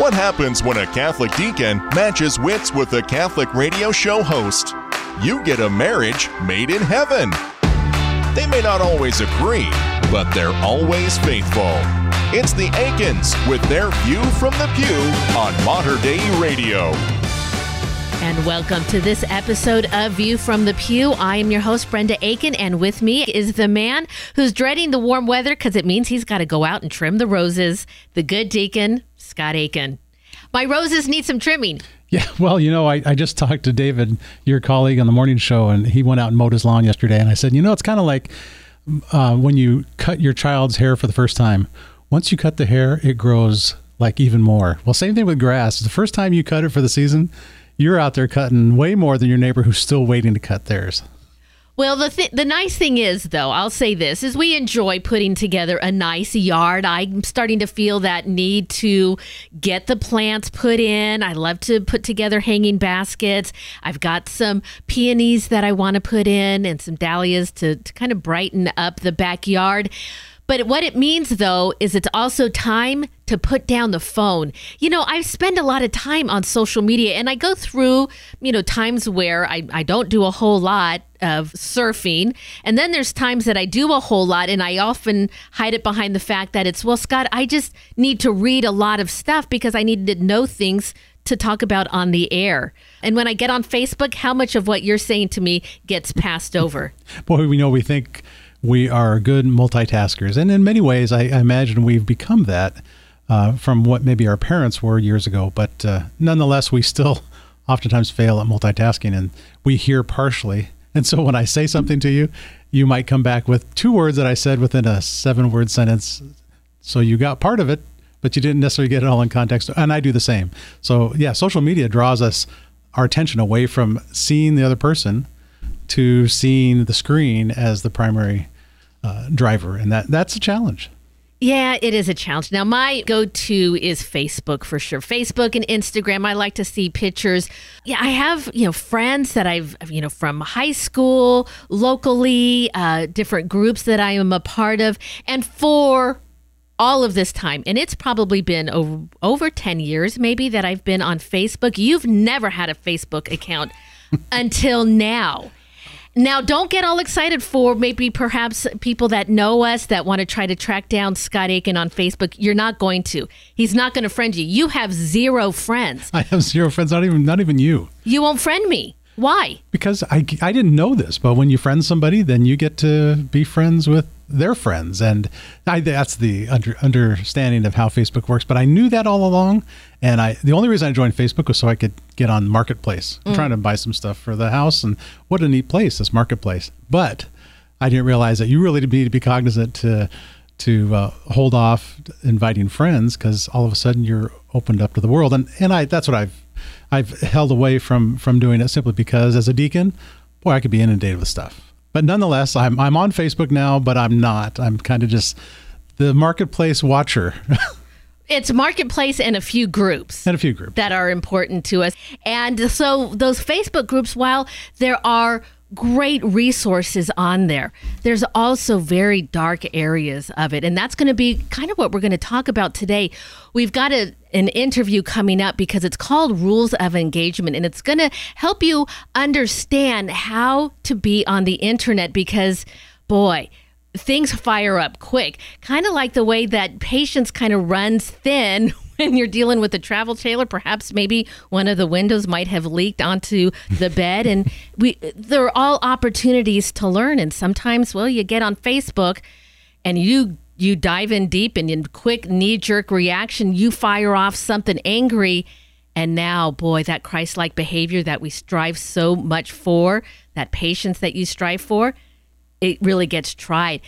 What happens when a Catholic deacon matches wits with a Catholic radio show host? You get a marriage made in heaven. They may not always agree, but they're always faithful. It's the Aikens with their View from the Pew on Mater Dei Radio. And welcome to this episode of View from the Pew. I am your host, Brenda Aiken, and with me is the man who's dreading the warm weather because it means he's got to go out and trim the roses, the good deacon, Scott Aiken. My roses need some trimming. Yeah, well, you know, I just talked to David, your colleague on the morning show, and he went out and mowed his lawn yesterday, and I said, you know, it's kind of like when you cut your child's hair for the first time. Once you cut the hair, it grows like even more. Well, same thing with grass. The first time you cut it for the season, you're out there cutting way more than your neighbor who's still waiting to cut theirs. Well, the nice thing is, though, I'll say this, is we enjoy putting together a nice yard. I'm starting to feel that need to get the plants put in. I love to put together hanging baskets. I've got some peonies that I want to put in and some dahlias to kind of brighten up the backyard. But what it means, though, is it's also time to put down the phone. You know, I spend a lot of time on social media, and I go through, you know, times where I don't do a whole lot of surfing. And then there's times that I do a whole lot, and I often hide it behind the fact that it's, well, Scott, I just need to read a lot of stuff because I need to know things to talk about on the air. And when I get on Facebook, how much of what you're saying to me gets passed over? Boy, we know we think we are good multitaskers. And in many ways, I imagine we've become that. From what maybe our parents were years ago. But nonetheless, we still oftentimes fail at multitasking, and we hear partially. And so when I say something to you, you might come back with two words that I said within a 7-word sentence. So you got part of it, but you didn't necessarily get it all in context. And I do the same. So yeah, social media draws our attention away from seeing the other person to seeing the screen as the primary driver. And that's a challenge. Yeah, it is a challenge. Now, my go-to is Facebook for sure. Facebook and Instagram. I like to see pictures. Yeah, I have, you know, friends that I've, you know, from high school, locally, different groups that I am a part of. And for all of this time, and it's probably been over 10 years maybe that I've been on Facebook. You've never had a Facebook account until now. Now, don't get all excited for maybe perhaps people that know us that want to try to track down Scott Aiken on Facebook. You're not going to. He's not going to friend you. You have 0 friends. I have 0 friends, not even you. You won't friend me. Why? Because I didn't know this, but when you friend somebody, then you get to be friends with their friends. And that's the understanding of how Facebook works. But I knew that all along. And the only reason I joined Facebook was so I could get on Marketplace. I'm trying to buy some stuff for the house. And what a neat place, this Marketplace. But I didn't realize that you really need to be cognizant to hold off inviting friends, because all of a sudden you're opened up to the world. And that's what I've held away from doing it, simply because as a deacon, boy, I could be inundated with stuff. But nonetheless, I'm on Facebook now, but I'm not. I'm kind of just the Marketplace watcher. It's Marketplace and a few groups. And a few groups. That are important to us. And so those Facebook groups, while there are great resources on there, there's also very dark areas of it. And that's going to be kind of what we're going to talk about today. We've got an interview coming up because it's called Rules of Engagement, and it's going to help you understand how to be on the internet, because boy, things fire up quick, kind of like the way that patience kind of runs thin when you're dealing with a travel trailer. Perhaps maybe one of the windows might have leaked onto the bed, and they're all opportunities to learn. And sometimes, well, you get on Facebook and you dive in deep, and in quick knee-jerk reaction, you fire off something angry. And now, boy, that Christ-like behavior that we strive so much for, that patience that you strive for, it really gets tried.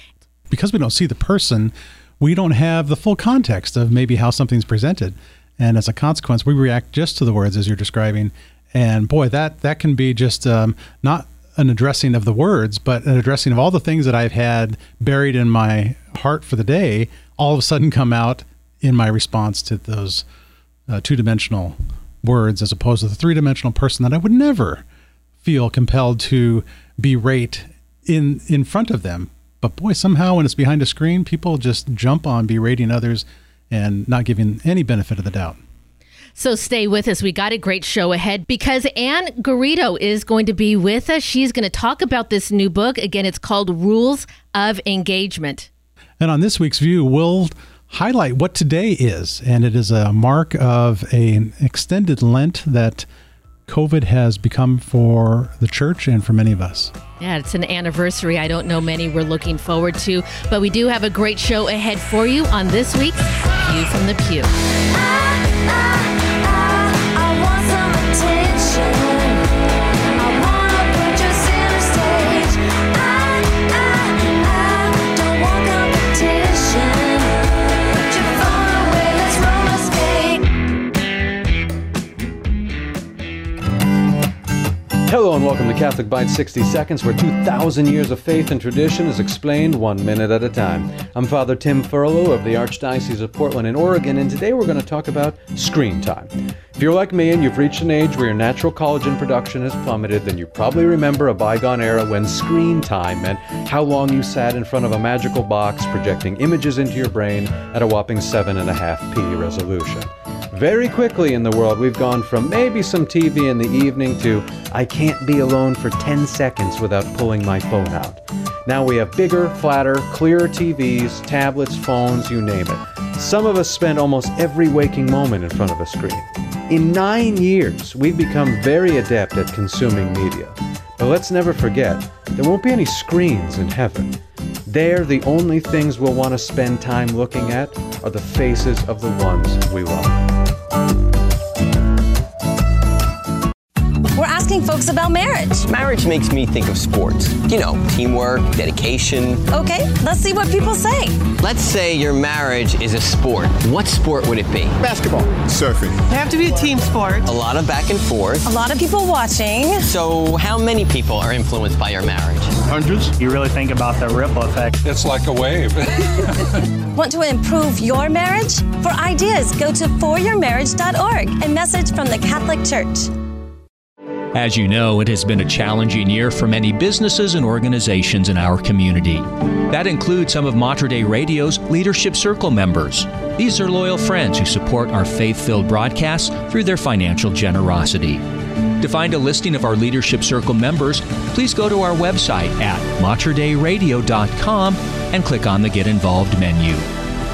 Because we don't see the person, we don't have the full context of maybe how something's presented. And as a consequence, we react just to the words as you're describing. And boy, that can be just not an addressing of the words, but an addressing of all the things that I've had buried in my heart for the day, all of a sudden come out in my response to those two-dimensional words, as opposed to the three-dimensional person that I would never feel compelled to berate in front of them. But boy, somehow when it's behind a screen, people just jump on berating others and not giving any benefit of the doubt. So stay with us. We got a great show ahead because Anne Garrido is going to be with us. She's going to talk about this new book. Again, it's called Rules of Engagement. And on this week's View, we'll highlight what today is. And it is a mark of an extended Lent that COVID has become for the church and for many of us. Yeah, it's an anniversary. I don't know many we're looking forward to, but we do have a great show ahead for you on this week's View from the Pew. Hello and welcome to Catholic Bite 60 Seconds, where 2,000 years of faith and tradition is explained 1 minute at a time. I'm Father Tim Furlow of the Archdiocese of Portland in Oregon, and today we're going to talk about screen time. If you're like me and you've reached an age where your natural collagen production has plummeted, then you probably remember a bygone era when screen time meant how long you sat in front of a magical box projecting images into your brain at a whopping 7.5p resolution. Very quickly in the world, we've gone from maybe some TV in the evening to I can't be alone for 10 seconds without pulling my phone out. Now we have bigger, flatter, clearer TVs, tablets, phones, you name it. Some of us spend almost every waking moment in front of a screen. In 9 years, we've become very adept at consuming media. But let's never forget, there won't be any screens in heaven. There, the only things we'll want to spend time looking at are the faces of the ones we love. We're asking folks about marriage. Marriage makes me think of sports. You know, teamwork, dedication. Okay, let's see what people say. Let's say your marriage is a sport. What sport would it be? Basketball. Surfing. They have to be a team sport. A lot of back and forth. A lot of people watching. So how many people are influenced by your marriage? Hundreds. You really think about the ripple effect. It's like a wave. Want to improve your marriage? For ideas, go to foryourmarriage.org. A message from the Catholic Church. As you know, it has been a challenging year for many businesses and organizations in our community. That includes some of Mater Dei Radio's Leadership Circle members. These are loyal friends who support our faith-filled broadcasts through their financial generosity. To find a listing of our Leadership Circle members, please go to our website at materdeiradio.com and click on the Get Involved menu.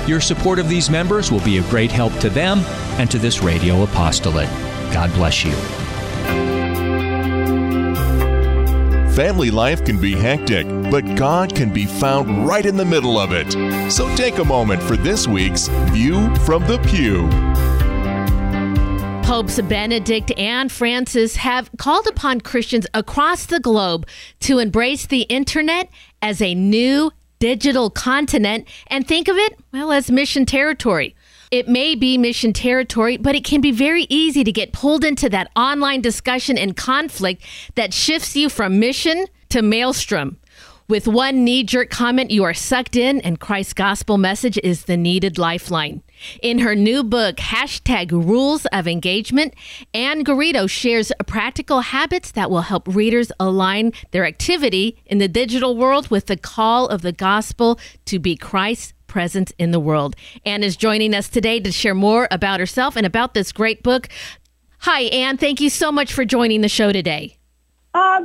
Your support of these members will be a great help to them and to this radio apostolate. God bless you. Family life can be hectic, but God can be found right in the middle of it. So take a moment for this week's View from the Pew. Popes Benedict and Francis have called upon Christians across the globe to embrace the internet as a new digital continent and think of it, well, as mission territory. It may be mission territory, but it can be very easy to get pulled into that online discussion and conflict that shifts you from mission to maelstrom. With one knee-jerk comment, you are sucked in, and Christ's gospel message is the needed lifeline. In her new book, hashtag Rules of Engagement, Anne Garrido shares practical habits that will help readers align their activity in the digital world with the call of the gospel to be Christ's presence in the world. Anne is joining us today to share more about herself and about this great book. Hi, Anne. Thank you so much for joining the show today.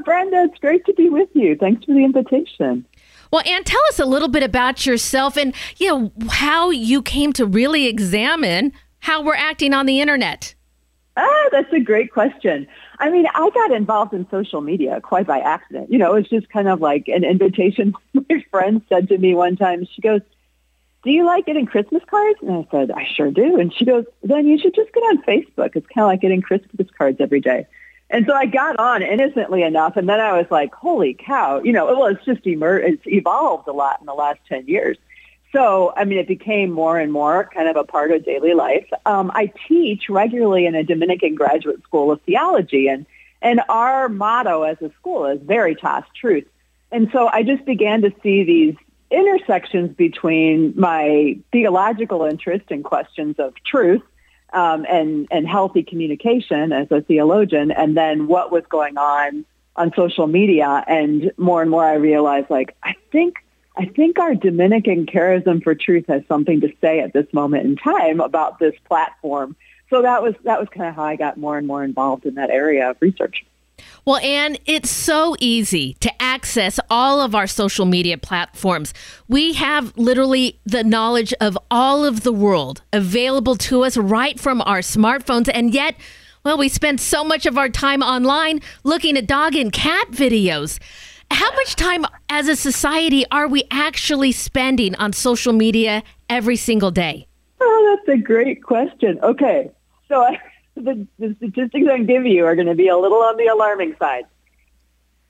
Brenda, it's great to be with you. Thanks for the invitation. Well, Anne, tell us a little bit about yourself and, you know, how you came to really examine how we're acting on the internet. Oh, that's a great question. I mean, I got involved in social media quite by accident. You know, it's just kind of like an invitation. My friend said to me one time, she goes, "Do you like getting Christmas cards?" And I said, "I sure do." And she goes, "Then you should just get on Facebook. It's kind of like getting Christmas cards every day." And so I got on innocently enough, and then I was like, holy cow, you know, well, it's just it's evolved a lot in the last 10 years. So, I mean, it became more and more kind of a part of daily life. I teach regularly in a Dominican graduate school of theology, and our motto as a school is Veritas, truth. And so I just began to see these intersections between my theological interest and questions of truth and healthy communication as a theologian, and then what was going on social media. And more I realized, like, I think our Dominican Charism for Truth has something to say at this moment in time about this platform. so that was kind of how I got more and more involved in that area of research. Well, Anne, it's so easy to access all of our social media platforms. We have literally the knowledge of all of the world available to us right from our smartphones. And yet, well, we spend so much of our time online looking at dog and cat videos. How much time as a society are we actually spending on social media every single day? Oh, that's a great question. Okay, so The statistics I'm giving you are going to be a little on the alarming side.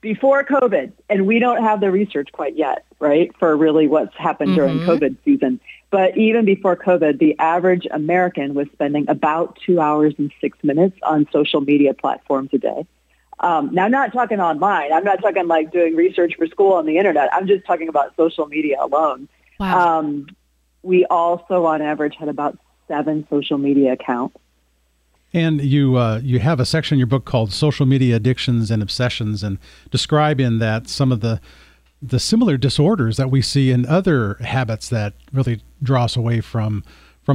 Before COVID, and we don't have the research quite yet, right, for really what's happened during COVID season. But even before COVID, the average American was spending about 2 hours and 6 minutes on social media platforms a day. Now, I'm not talking online. I'm not talking like doing research for school on the internet. I'm just talking about social media alone. Wow. We also, on average, had about 7 social media accounts. And you have a section in your book called Social Media Addictions and Obsessions, and describe in that some of the similar disorders that we see in other habits that really draw us away from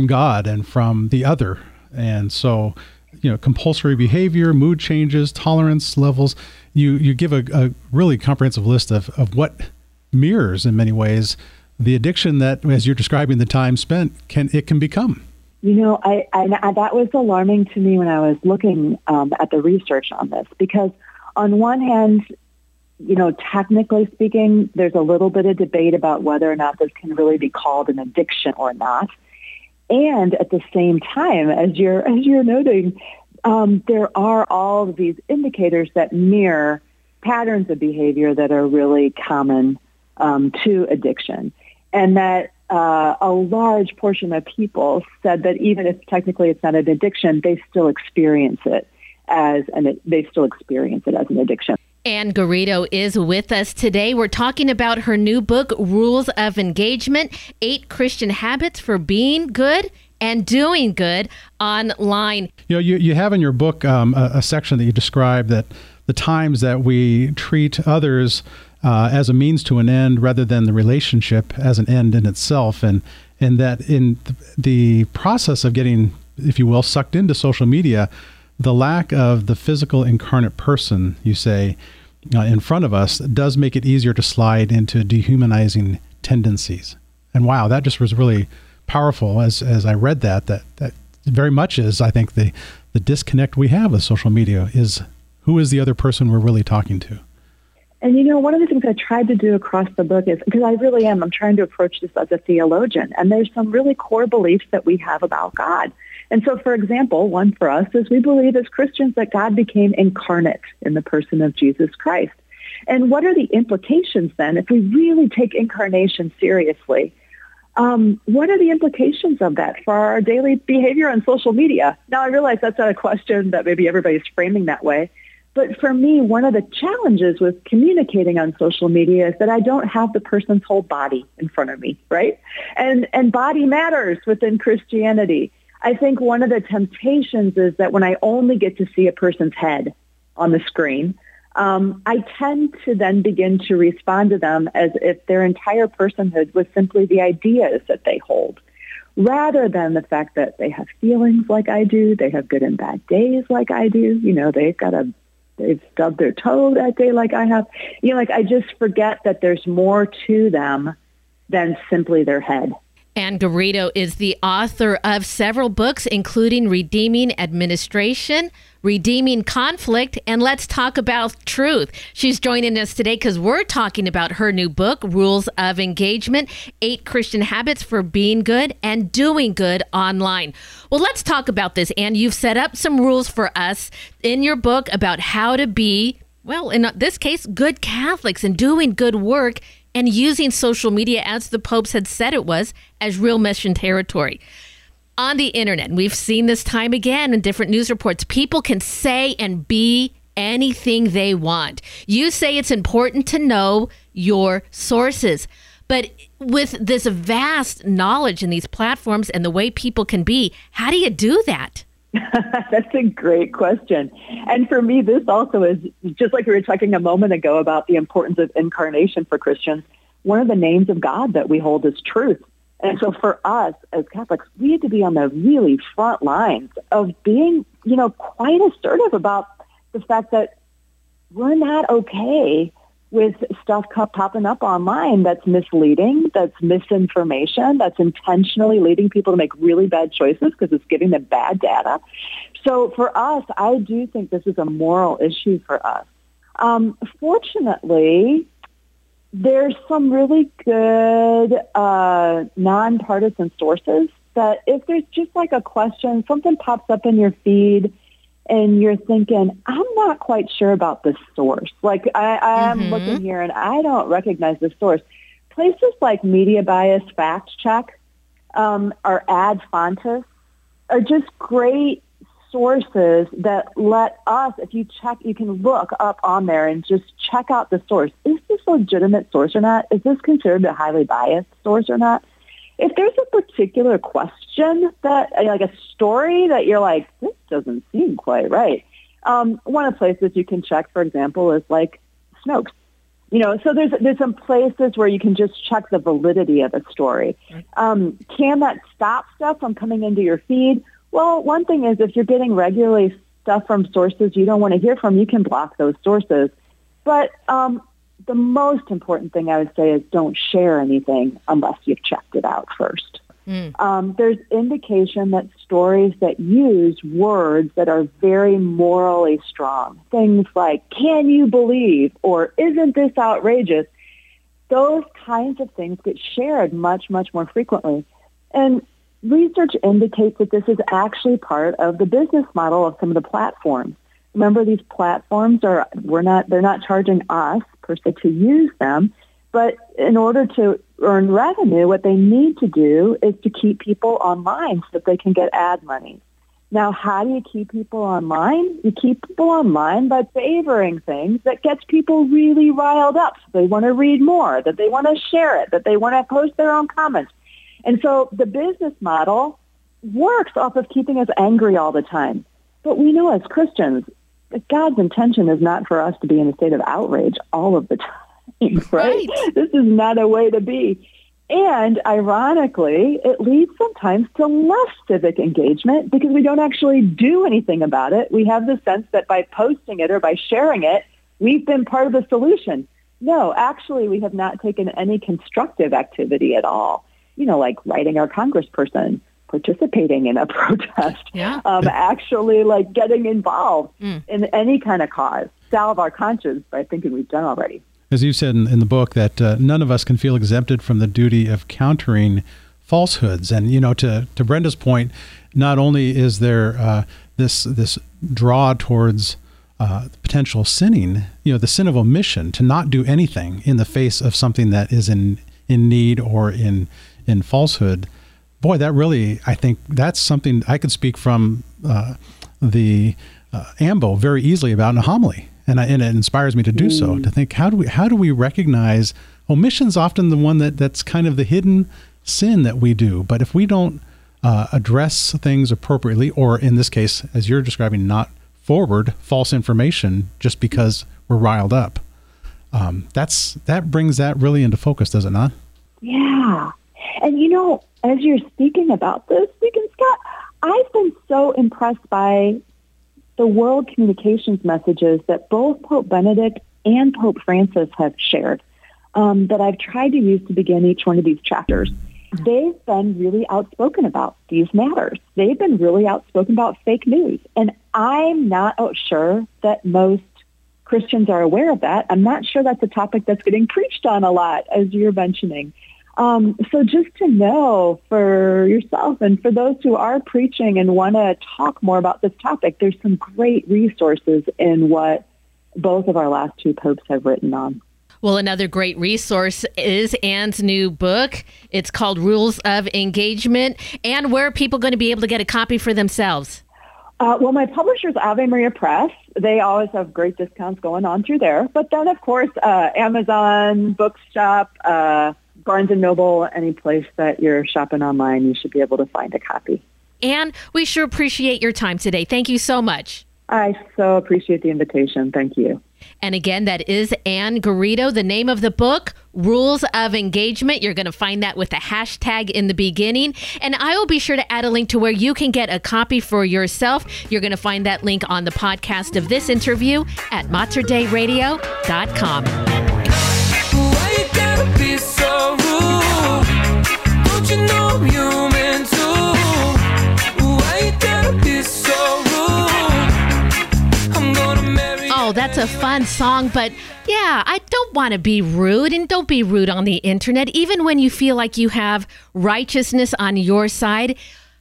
God and from the other. And so, you know, compulsory behavior, mood changes, tolerance levels. You give a really comprehensive list of what mirrors, in many ways, the addiction that, as you're describing, the time spent can become. You know, I that was alarming to me when I was looking at the research on this, because on one hand, you know, technically speaking, there's a little bit of debate about whether or not this can really be called an addiction or not. And at the same time, as you're noting, there are all of these indicators that mirror patterns of behavior that are really common to addiction, and that a large portion of people said that even if technically it's not an addiction, they still experience it as an addiction. Anne Garrido is with us today. We're talking about her new book, Rules of Engagement, 8 Christian Habits for Being Good and Doing Good Online. You know, you have in your book a section that you describe that the times that we treat others as a means to an end rather than the relationship as an end in itself. And that in the process of getting, if you will, sucked into social media, the lack of the physical incarnate person, you say, in front of us does make it easier to slide into dehumanizing tendencies. And wow, that just was really powerful as I read that very much is, I think, the disconnect we have with social media is who is the other person we're really talking to? And, you know, one of the things I tried to do across the book is, because I really am, I'm trying to approach this as a theologian, and there's some really core beliefs that we have about God. And so, for example, one for us is we believe as Christians that God became incarnate in the person of Jesus Christ. And what are the implications then if we really take incarnation seriously? What are the implications of that for our daily behavior on social media? Now, I realize that's not a question that maybe everybody's framing that way. But for me, one of the challenges with communicating on social media is that I don't have the person's whole body in front of me, right? And body matters within Christianity. I think one of the temptations is that when I only get to see a person's head on the screen, I tend to then begin to respond to them as if their entire personhood was simply the ideas that they hold, rather than the fact that they have feelings like I do, they have good and bad days like I do, you know, they've stubbed their toe that day like I have. You know, like I just forget that there's more to them than simply their head. Anne Garrido is the author of several books, including Redeeming Administration, Redeeming Conflict, and Let's Talk About Truth. She's joining us today because we're talking about her new book, Rules of Engagement, 8 Christian Habits for Being Good and Doing Good Online. Well, let's talk about this, Anne. You've set up some rules for us in your book about how to be, well, in this case, good Catholics and doing good work and using social media, as the popes had said it was, as real mission territory. On the internet, we've seen this time again in different news reports, people can say and be anything they want. You say it's important to know your sources, but with this vast knowledge in these platforms and the way people can be, how do you do that? That's a great question. And for me, this also is, just like we were talking a moment ago about the importance of incarnation for Christians, one of the names of God that we hold is truth. And so for us as Catholics, we had to be on the really front lines of being, you know, quite assertive about the fact that we're not okay with stuff popping up online that's misleading, that's misinformation, that's intentionally leading people to make really bad choices because it's giving them bad data. So for us, I do think this is a moral issue for us. Fortunately, there's some really good nonpartisan sources that if there's just like a question, something pops up in your feed and you're thinking, I'm not quite sure about this source. Like I'm looking here and I don't recognize this source. Places like Media Bias Fact Check or Ad Fontes are just great sources that let us, if you check, you can look up on there and just check out the source. Is this a legitimate source or not? Is this considered a highly biased source or not? If there's a particular question that, like a story that you're like, this doesn't seem quite right. One of the places you can check, for example, is like Snopes. You know, so there's some places where you can just check the validity of a story. Can that stop stuff from coming into your feed? Well, one thing is if you're getting regularly stuff from sources you don't want to hear from, you can block those sources. But the most important thing I would say is don't share anything unless you've checked it out first. There's indication that stories that use words that are very morally strong, things like, can you believe, or isn't this outrageous? Those kinds of things get shared much, much more frequently. And research indicates that this is actually part of the business model of some of the platforms. Remember, these platforms they're not charging us per se to use them, but in order to earn revenue, what they need to do is to keep people online so that they can get ad money. Now, how do you keep people online? You keep people online by favoring things that gets people really riled up. So they want to read more, that they want to share it, that they want to post their own comments. And so the business model works off of keeping us angry all the time. But we know as Christians that God's intention is not for us to be in a state of outrage all of the time, right? This is not a way to be. And ironically, it leads sometimes to less civic engagement because we don't actually do anything about it. We have the sense that by posting it or by sharing it, we've been part of the solution. No, actually, we have not taken any constructive activity at all. You know, like writing our congressperson, participating in a protest, actually like getting involved in any kind of cause, salve our conscience by thinking we've done already. As you said in the book, that none of us can feel exempted from the duty of countering falsehoods. And, you know, to Brenda's point, not only is there this draw towards potential sinning, you know, the sin of omission, to not do anything in the face of something that is in need or in falsehood. Boy, that really, I think that's something I could speak from the AMBO very easily about in a homily. And it inspires me to do so, to think, how do we recognize omission's often the one that's kind of the hidden sin that we do. But if we don't address things appropriately, or in this case, as you're describing, not forward false information just because we're riled up, that brings that really into focus, does it not? Yeah. And, you know, as you're speaking about this, Deacon Scott, I've been so impressed by the world communications messages that both Pope Benedict and Pope Francis have shared that I've tried to use to begin each one of these chapters. They've been really outspoken about these matters. They've been really outspoken about fake news. And I'm not sure that most Christians are aware of that. I'm not sure that's a topic that's getting preached on a lot, as you're mentioning. So just to know for yourself and for those who are preaching and want to talk more about this topic, there's some great resources in what both of our last two popes have written on. Well, another great resource is Anne's new book. It's called Rules of Engagement. And where are people going to be able to get a copy for themselves? Well, my publisher's Ave Maria Press. They always have great discounts going on through there. But then, of course, Amazon, Bookshop, Barnes & Noble, any place that you're shopping online, you should be able to find a copy. And we sure appreciate your time today. Thank you so much. I so appreciate the invitation. Thank you. And again, that is Anne Garrido. The name of the book, Rules of Engagement. You're going to find that with the hashtag in the beginning. And I will be sure to add a link to where you can get a copy for yourself. You're going to find that link on the podcast of this interview at materdeiradio.com. Why you gotta be so rude? Don't you know I'm human too? Why you gotta be so rude? I'm gonna marry you. Oh, that's a fun song, but yeah, I don't want to be rude, and don't be rude on the internet. Even when you feel like you have righteousness on your side,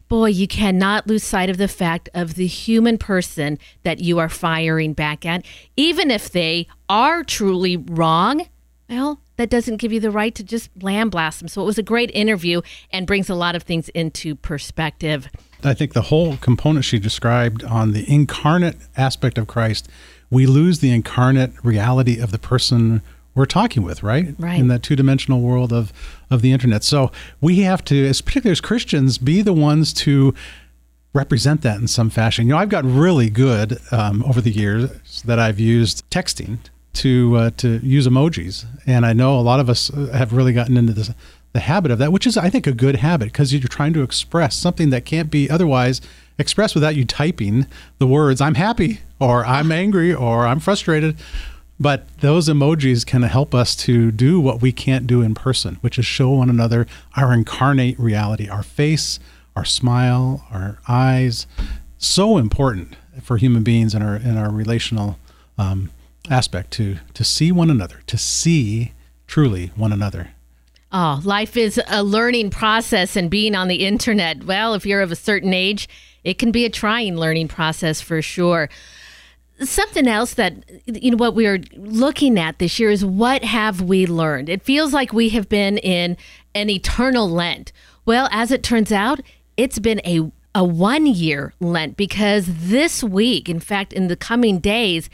boy, you cannot lose sight of the fact of the human person that you are firing back at. Even if they are truly wrong, well, that doesn't give you the right to just lambaste them. So it was a great interview and brings a lot of things into perspective. I think the whole component she described on the incarnate aspect of Christ, we lose the incarnate reality of the person we're talking with, right? In that two-dimensional world of the internet. So we have to, as particularly as Christians, be the ones to represent that in some fashion. You know, I've gotten really good over the years that I've used texting to use emojis. And I know a lot of us have really gotten into this, the habit of that, which is, I think, a good habit, because you're trying to express something that can't be otherwise expressed without you typing the words, I'm happy, or I'm angry, or I'm frustrated. But those emojis can help us to do what we can't do in person, which is show one another our incarnate reality, our face, our smile, our eyes. So important for human beings in our relational aspect to see one another, to see truly one another. Oh, life is a learning process, and being on the internet, well, if you're of a certain age, it can be a trying learning process for sure. Something else that, you know, what we are looking at this year is, what have we learned? It feels like we have been in an eternal Lent. Well, as it turns out, it's been a one-year Lent, because this week, in fact, in the coming days,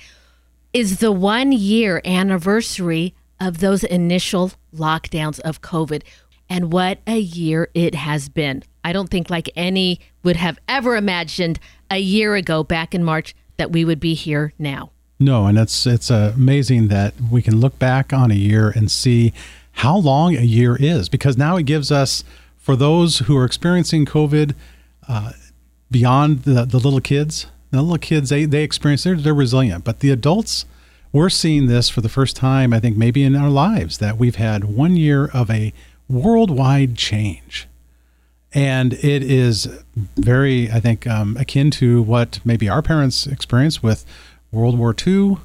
is the one-year anniversary of those initial lockdowns of COVID. And what a year it has been. I don't think like any would have ever imagined a year ago back in March that we would be here now. No, and it's amazing that we can look back on a year and see how long a year is, because now it gives us, for those who are experiencing COVID, beyond the little kids. The little kids, they experience, they're resilient, but the adults, we're seeing this for the first time, I think, maybe in our lives, that we've had 1 year of a worldwide change. And it is very, I think, akin to what maybe our parents experienced with World War II,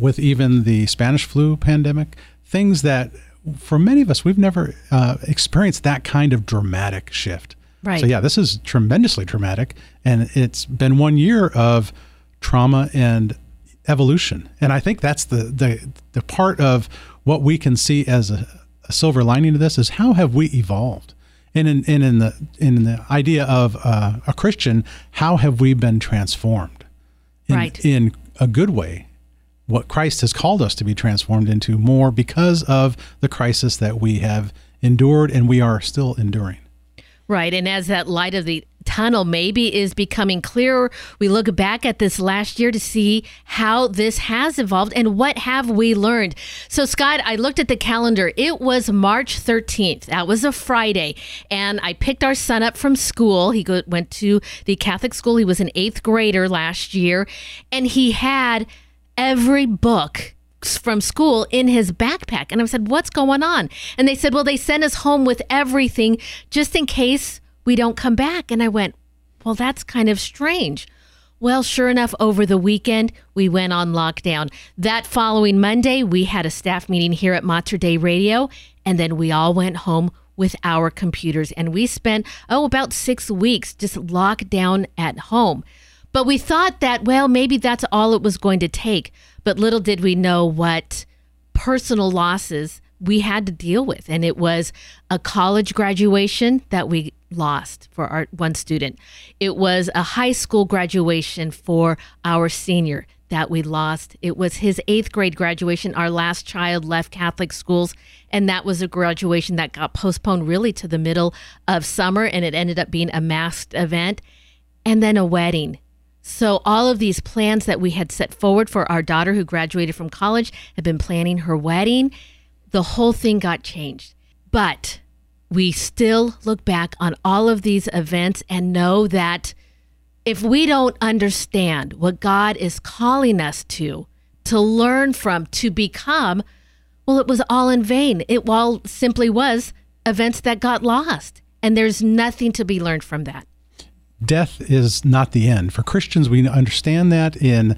with even the Spanish flu pandemic, things that for many of us, we've never experienced that kind of dramatic shift. Right. So yeah, this is tremendously dramatic. And it's been 1 year of trauma and evolution. And I think that's the part of what we can see as a silver lining to this, is how have we evolved? And in the idea of a Christian, how have we been transformed in a good way? What Christ has called us to be transformed into more, because of the crisis that we have endured and we are still enduring. Right. And as that light of the tunnel maybe is becoming clearer, we look back at this last year to see how this has evolved and what have we learned. So, Scott, I looked at the calendar. It was March 13th. That was a Friday. And I picked our son up from school. He went to the Catholic school. He was an eighth grader last year. And he had every book from school in his backpack. And I said, what's going on? And they said, well, they sent us home with everything just in case we don't come back. And I went, well, that's kind of strange. Well, sure enough, over the weekend, we went on lockdown. That following Monday, we had a staff meeting here at Mater Dei Radio, and then we all went home with our computers. And we spent, about 6 weeks just locked down at home. But we thought that, well, maybe that's all it was going to take. But little did we know what personal losses we had to deal with. And it was a college graduation that we lost for our one student. It was a high school graduation for our senior that we lost. It was his eighth grade graduation. Our last child left Catholic schools. And that was a graduation that got postponed really to the middle of summer. And it ended up being a masked event. And then a wedding. So all of these plans that we had set forward for our daughter who graduated from college, had been planning her wedding, the whole thing got changed. But we still look back on all of these events and know that if we don't understand what God is calling us to learn from, to become, well, it was all in vain. It all simply was events that got lost, and there's nothing to be learned from that. Death is not the end. For Christians, we understand that in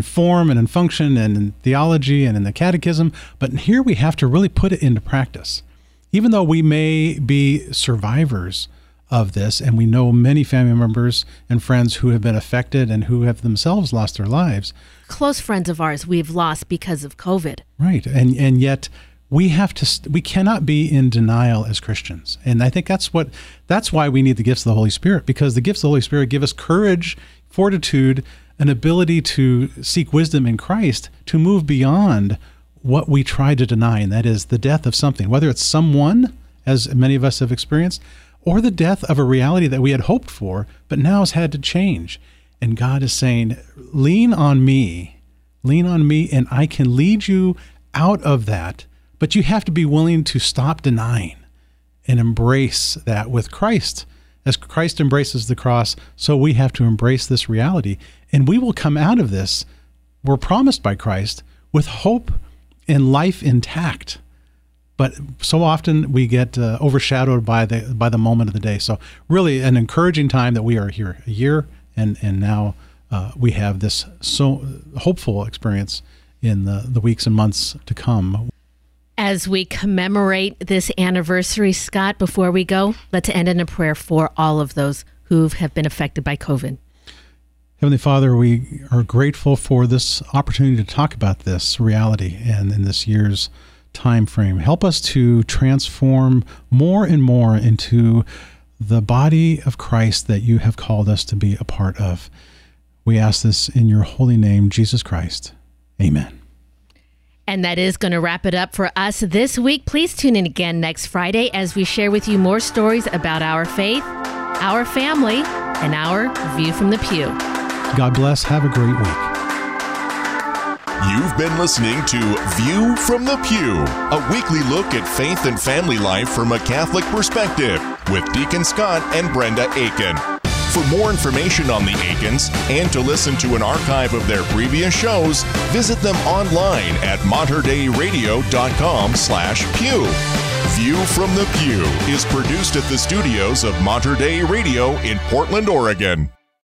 form and in function and in theology and in the catechism, but here we have to really put it into practice. Even though we may be survivors of this, and we know many family members and friends who have been affected and who have themselves lost their lives. Close friends of ours we've lost because of COVID. Right, and yet we cannot be in denial as Christians. And I think that's why we need the gifts of the Holy Spirit, because the gifts of the Holy Spirit give us courage, fortitude, an ability to seek wisdom in Christ, to move beyond what we try to deny, and that is the death of something, whether it's someone, as many of us have experienced, or the death of a reality that we had hoped for, but now has had to change. And God is saying, lean on me, and I can lead you out of that. But you have to be willing to stop denying and embrace that with Christ. As Christ embraces the cross, so we have to embrace this reality. And we will come out of this, we're promised by Christ, with hope and life intact. But so often we get overshadowed by the moment of the day. So really an encouraging time that we are here a year, and now we have this so hopeful experience in the weeks and months to come. As we commemorate this anniversary, Scott, before we go, let's end in a prayer for all of those who have been affected by COVID. Heavenly Father, we are grateful for this opportunity to talk about this reality and in this year's time frame. Help us to transform more and more into the body of Christ that you have called us to be a part of. We ask this in your holy name, Jesus Christ. Amen. And that is going to wrap it up for us this week. Please tune in again next Friday as we share with you more stories about our faith, our family, and our view from the pew. God bless. Have a great week. You've been listening to View from the Pew, a weekly look at faith and family life from a Catholic perspective with Deacon Scott and Brenda Aiken. For more information on the Aikens and to listen to an archive of their previous shows, visit them online at materdeiradio.com/pew. View from the Pew is produced at the studios of Mater Dei Radio in Portland, Oregon.